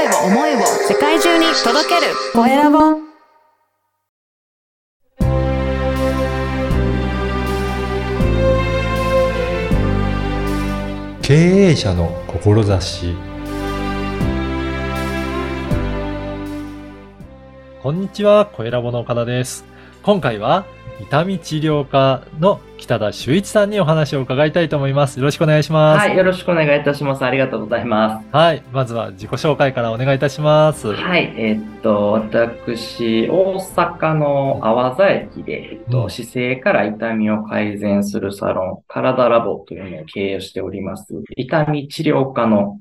声を思いを世界中に届けるコエラボ。経営者の志。こんにちは、コエラボの岡田です。今回は痛み治療科の北田修一さんにお話を伺いたいと思います。よろしくお願いします。はい、よろしくお願いいたします。ありがとうございます。はい、まずは自己紹介からお願いいたします。はい、私、大阪の淡沢駅で、姿勢から痛みを改善するサロン体ラボというのを経営しております。痛み治療科の、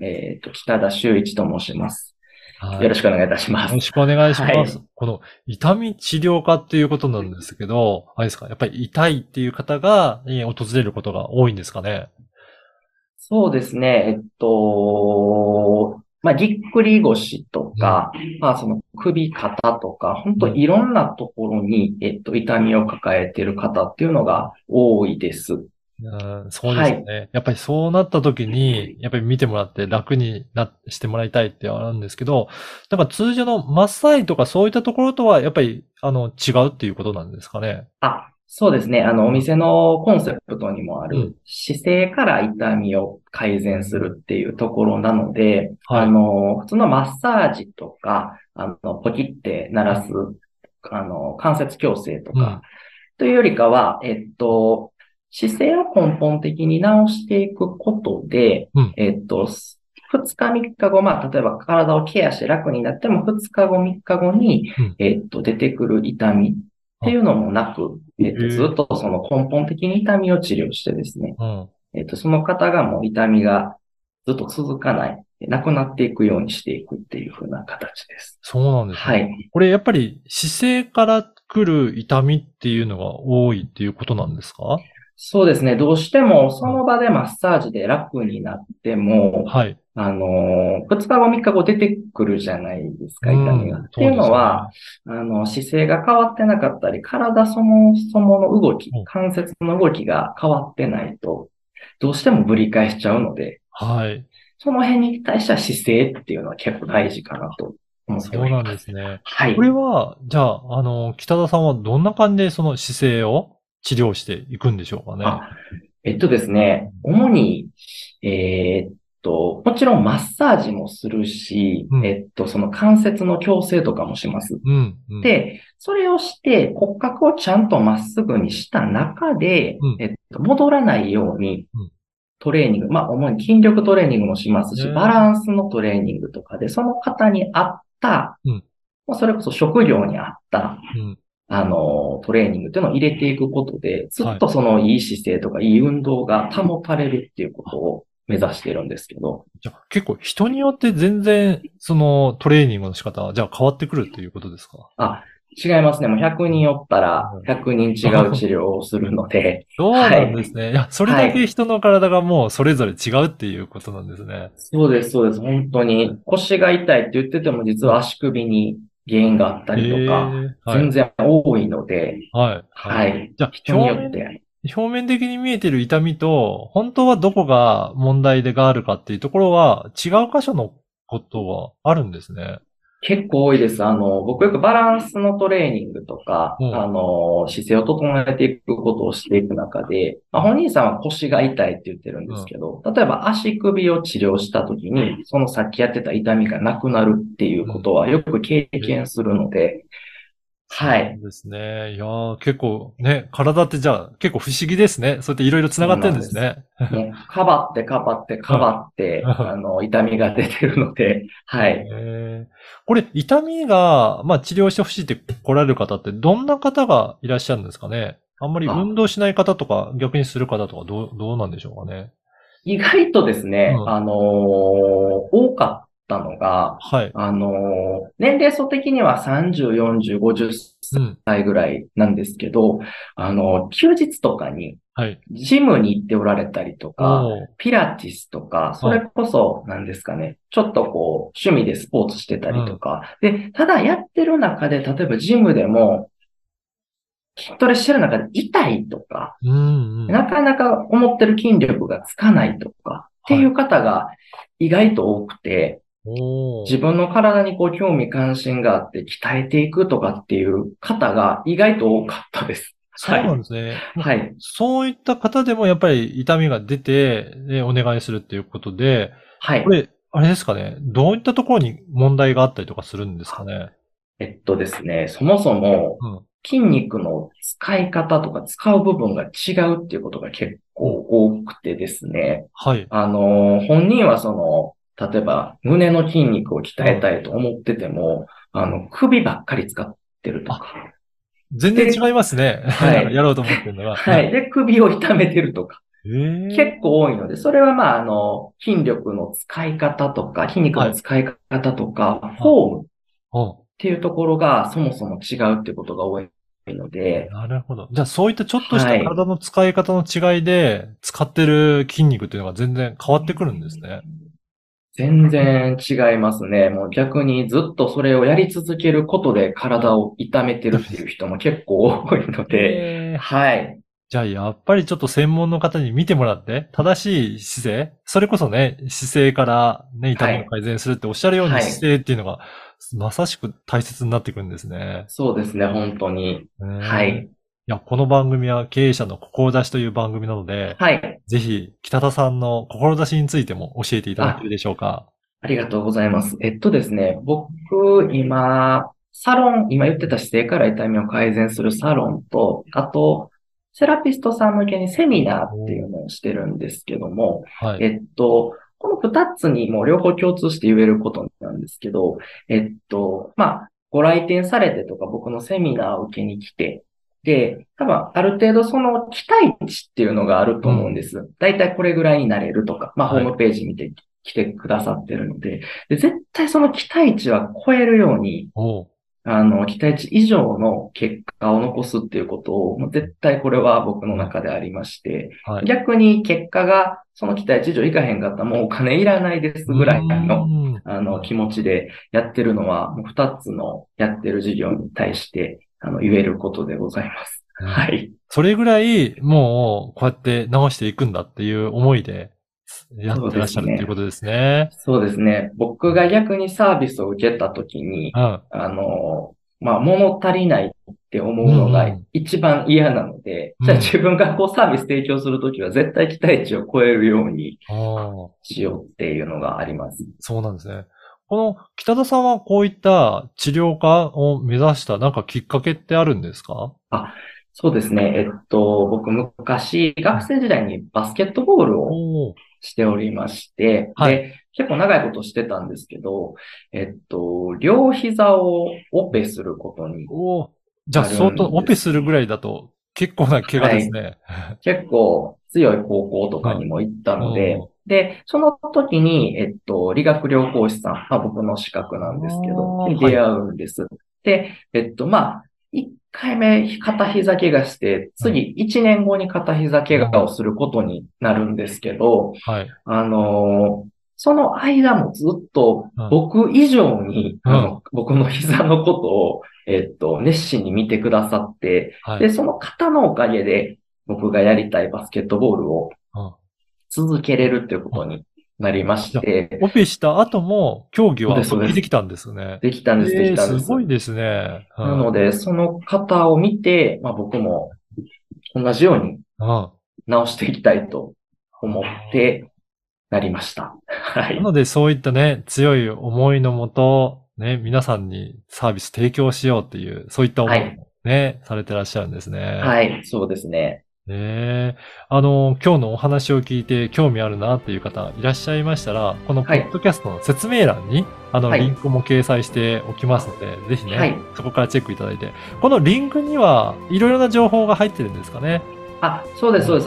北田修一と申します。はい、よろしくお願いいたします。よろしくお願いします。はい、この痛み治療科っていうことなんですけど、あれですか、やっぱり痛いっていう方が訪れることが多いんですかね。そうですね。ぎっくり腰とか、その首肩とか、本当いろんなところに、痛みを抱えている方っていうのが多いです。そうですよね。はい、やっぱりそうなった時に、やっぱり見てもらって楽にしてもらいたいってあるんですけど、だから通常のマッサージとかそういったところとはやっぱり違うっていうことなんですかね。あ、そうですね。お店のコンセプトにもある、姿勢から痛みを改善するっていうところなので、はい、普通のマッサージとか、ポキって鳴らす、関節矯正とか、というよりかは、姿勢を根本的に直していくことで、2日3日後、例えば体をケアして楽になっても、2日後3日後に、出てくる痛みっていうのもなく、ずっとその根本的に痛みを治療してですね、その方がもう痛みがずっと続かない、なくなっていくようにしていくっていう風な形です。そうなんですね。はい。これやっぱり姿勢から来る痛みっていうのが多いっていうことなんですか？そうですね。どうしても、その場でマッサージで楽になっても、はい、2日後3日後出てくるじゃないですか、痛みが。っていうのは、姿勢が変わってなかったり、体そもそもの動き、関節の動きが変わってないと、どうしてもぶり返しちゃうので、はい、その辺に対しては姿勢っていうのは結構大事かなと。そうなんですね。はい。これは、じゃあ、北田さんはどんな感じでその姿勢を治療していくんでしょうかね。ですね、主に、もちろんマッサージもするし、その関節の矯正とかもします。で、それをして骨格をちゃんとまっすぐにした中で、戻らないように、トレーニング、主に筋力トレーニングもしますし、バランスのトレーニングとかで、その方に合った、それこそ職業に合った、トレーニングっていうのを入れていくことで、ずっとそのいい姿勢とかいい運動が保たれるっていうことを目指してるんですけど。じゃあ結構人によって全然そのトレーニングの仕方はじゃあ変わってくるっていうことですか？あ、違いますね。もう100人おったら100人違う治療をするので。そうなんですね。はい、いや、それだけ人の体がもうそれぞれ違うっていうことなんですね。はい、そうです、そうです。本当に腰が痛いって言ってても実は足首に原因があったりとか、全然多いので、じゃあ人によって表面的に見えてる痛みと、本当はどこが問題でがあるかっていうところは、違う箇所のことはあるんですね。結構多いです。僕よくバランスのトレーニングとか、姿勢を整えていくことをしていく中で、本人さんは腰が痛いって言ってるんですけど、例えば足首を治療した時に、そのさっきやってた痛みがなくなるっていうことはよく経験するので、そうですね。いやー、結構ね、体ってじゃあ結構不思議ですね。そうやっていろいろ繋がってるんですね。かばって、痛みが出てるので、これ、痛みが、治療してほしいって来られる方って、どんな方がいらっしゃるんですかね？あんまり運動しない方とか、逆にする方とか、どうなんでしょうかね？意外とですね、多かったのが、年齢層的には30、40、50歳ぐらいなんですけど、休日とかに、ジムに行っておられたりとか、ピラティスとか、それこそ何ですかね、ちょっとこう、趣味でスポーツしてたりとか、で、ただやってる中で、例えばジムでも、筋トレしてる中で痛いとか、なかなか思ってる筋力がつかないとか、っていう方が意外と多くて、おー自分の体にこう興味関心があって鍛えていくとかっていう方が意外と多かったです。そうなんですね。はい。そういった方でもやっぱり痛みが出て、ね、お願いするっていうことで、はい。これ、あれですかね、どういったところに問題があったりとかするんですかね。ですね、そもそも、筋肉の使い方とか使う部分が違うっていうことが結構多くてですね。はい。本人は例えば胸の筋肉を鍛えたいと思ってても、首ばっかり使ってるとか。全然違いますね。はい。やろうと思ってるのは。はい。で、首を痛めてるとか。結構多いので、それはまあ、筋力の使い方とか、筋肉の使い方とか、はい、フォームっていうところがそもそも違うっていうことが多いので。なるほど。じゃあそういったちょっとした体の使い方の違いで、使ってる筋肉っていうのが全然変わってくるんですね。全然違いますね。もう逆にずっとそれをやり続けることで体を痛めてるっていう人も結構多いので、はい。じゃあやっぱりちょっと専門の方に見てもらって、正しい姿勢、それこそね、姿勢からね、痛みを改善するっておっしゃるように姿勢っていうのが、はい、まさしく大切になってくるんですね。そうですね、本当に。はい。いや、この番組は経営者の志という番組なので、はい。ぜひ、北田さんの志についても教えていただけるでしょうか。ありがとうございます。ですね、僕、今、今言ってた姿勢から痛みを改善するサロンと、あと、セラピストさん向けにセミナーっていうのをしてるんですけども、はい、この二つにもう両方共通して言えることなんですけど、まあ、ご来店されてとか僕のセミナーを受けに来て、で、多分、ある程度その期待値っていうのがあると思うんです。だいたいこれぐらいになれるとか、まあ、ホームページ見て来てくださってるので、で、絶対その期待値は超えるように、期待値以上の結果を残すっていうことを、もう絶対これは僕の中でありまして、はい、逆に結果がその期待値以上いかへんかったらもうお金いらないですぐらいの、気持ちでやってるのは、もう二つのやってる事業に対して、言えることでございます。はい。それぐらい、もう、こうやって直していくんだっていう思いで、やってらっしゃるっていうことですね。そうですね。僕が逆にサービスを受けたときに、まあ、物足りないって思うのが一番嫌なので、じゃあ自分がこうサービス提供するときは絶対期待値を超えるようにしようっていうのがあります。そうなんですね。この北田さんはこういった治療家を目指したなんかきっかけってあるんですか？あ、そうですね。僕昔学生時代にバスケットボールをしておりまして、で、結構長いことしてたんですけど、両膝をオペすることに。じゃあ相当オペするぐらいだと結構な怪我ですね。はい、結構強い高校とかにも行ったので、で、その時に、理学療法士さん、まあ、僕の資格なんですけど、出会うんです。はい、で、まあ、1回目、片膝怪我して、次、1年後に片膝怪我をすることになるんですけど、はい、その間もずっと、僕以上に、僕の膝のことを、熱心に見てくださって、で、その方のおかげで、僕がやりたいバスケットボールを、続けれるっていうことになりまして。オペした後も競技はできたんですね。できたんです、できたんです。すごいですね。なので、その方を見て、まあ僕も同じように直していきたいと思ってなりました。はい。なので、そういったね、強い思いのもと、ね、皆さんにサービス提供しようっていう、そういった思いもね、されてらっしゃるんですね。はい、そうですね。今日のお話を聞いて興味あるなっていう方いらっしゃいましたら、このポッドキャストの説明欄に、リンクも掲載しておきますので、ぜひね、そこからチェックいただいて、このリンクにはいろいろな情報が入ってるんですかね。あ、そうです、そうです。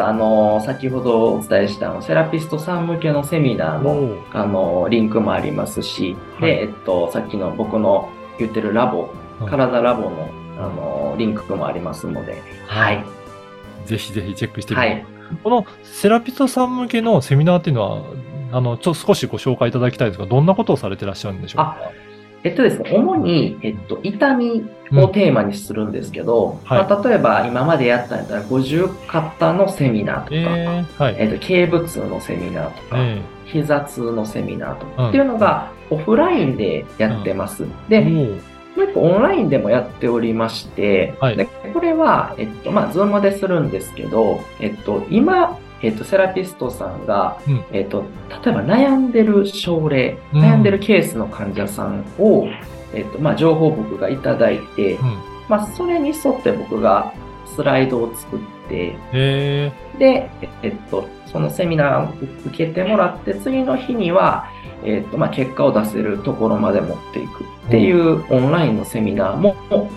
先ほどお伝えしたセラピストさん向けのセミナーの、リンクもありますし、で、さっきの僕の言ってるラボ、体ラボの、リンクもありますので、はい。ぜひぜひチェックしてみて、このセラピストさん向けのセミナーっていうのは、少しご紹介いただきたいですが、どんなことをされてらっしゃるんでしょうか。ですね、主に、痛みをテーマにするんですけど、まあ、例えば今までやったんやったら、50肩のセミナーとか、頸部痛のセミナーとか、膝痛のセミナーとかっていうのが、オフラインでやってます。で、もう一個オンラインでもやっておりまして、はい、でこれは、Zoom でするんですけど、今、セラピストさんが、例えば悩んでる症例、悩んでるケースの患者さんを、情報を僕がいただいて、それに沿って僕がスライドを作って、で、そのセミナーを受けてもらって、次の日には、結果を出せるところまで持っていくっていうオンラインのセミナーも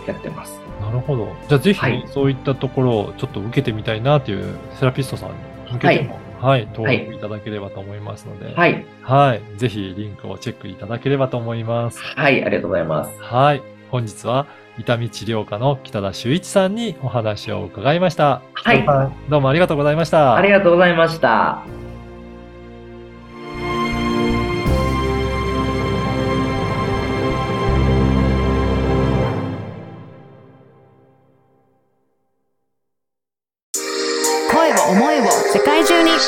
やってます。なるほど。じゃあぜひ、そういったところをちょっと受けてみたいなというセラピストさんに向けても、登録いただければと思いますので、ぜひリンクをチェックいただければと思います。ありがとうございます。本日は痛み治療科の北田修一さんにお話を伺いました。どうもありがとうございました。ありがとうございました。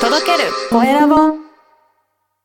届けるコエラボ。